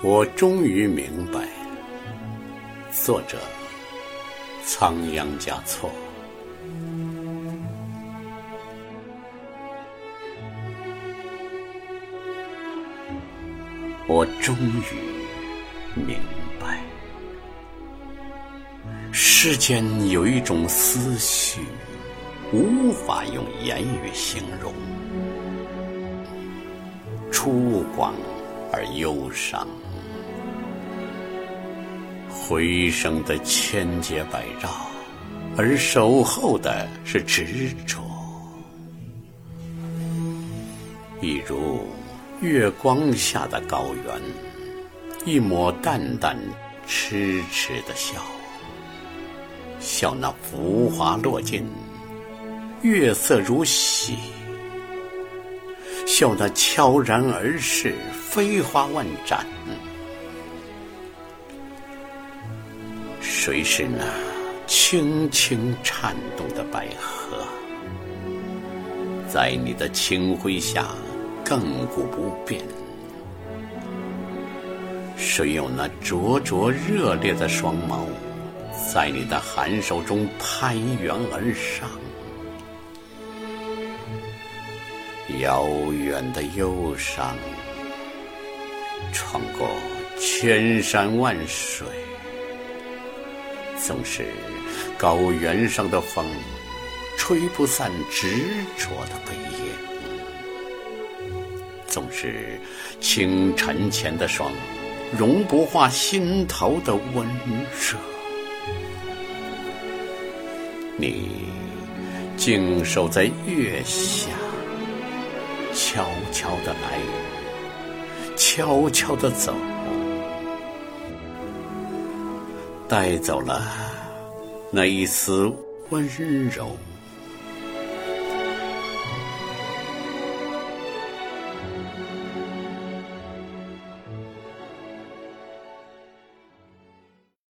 我终于明白。作者：仓央嘉措。我终于明白，世间有一种思绪，无法用言语形容，粗犷而忧伤，回声的千结百绕，而守候的是执着。一如月光下的高原，一抹淡淡痴痴的笑，笑那浮华落尽，月色如洗，笑那悄然而逝，飞花万盏。谁是那轻轻颤动的百合，在你的清辉下亘古不变？谁有那灼灼热烈的双眸，在你的寒手中攀援而上？遥远的忧伤穿过千山万水，纵使高原上的风吹不散执着的悲咽，总是清晨前的霜融不化心头的温热。你静守在月下，悄悄地来，悄悄地走，带走了那一丝温柔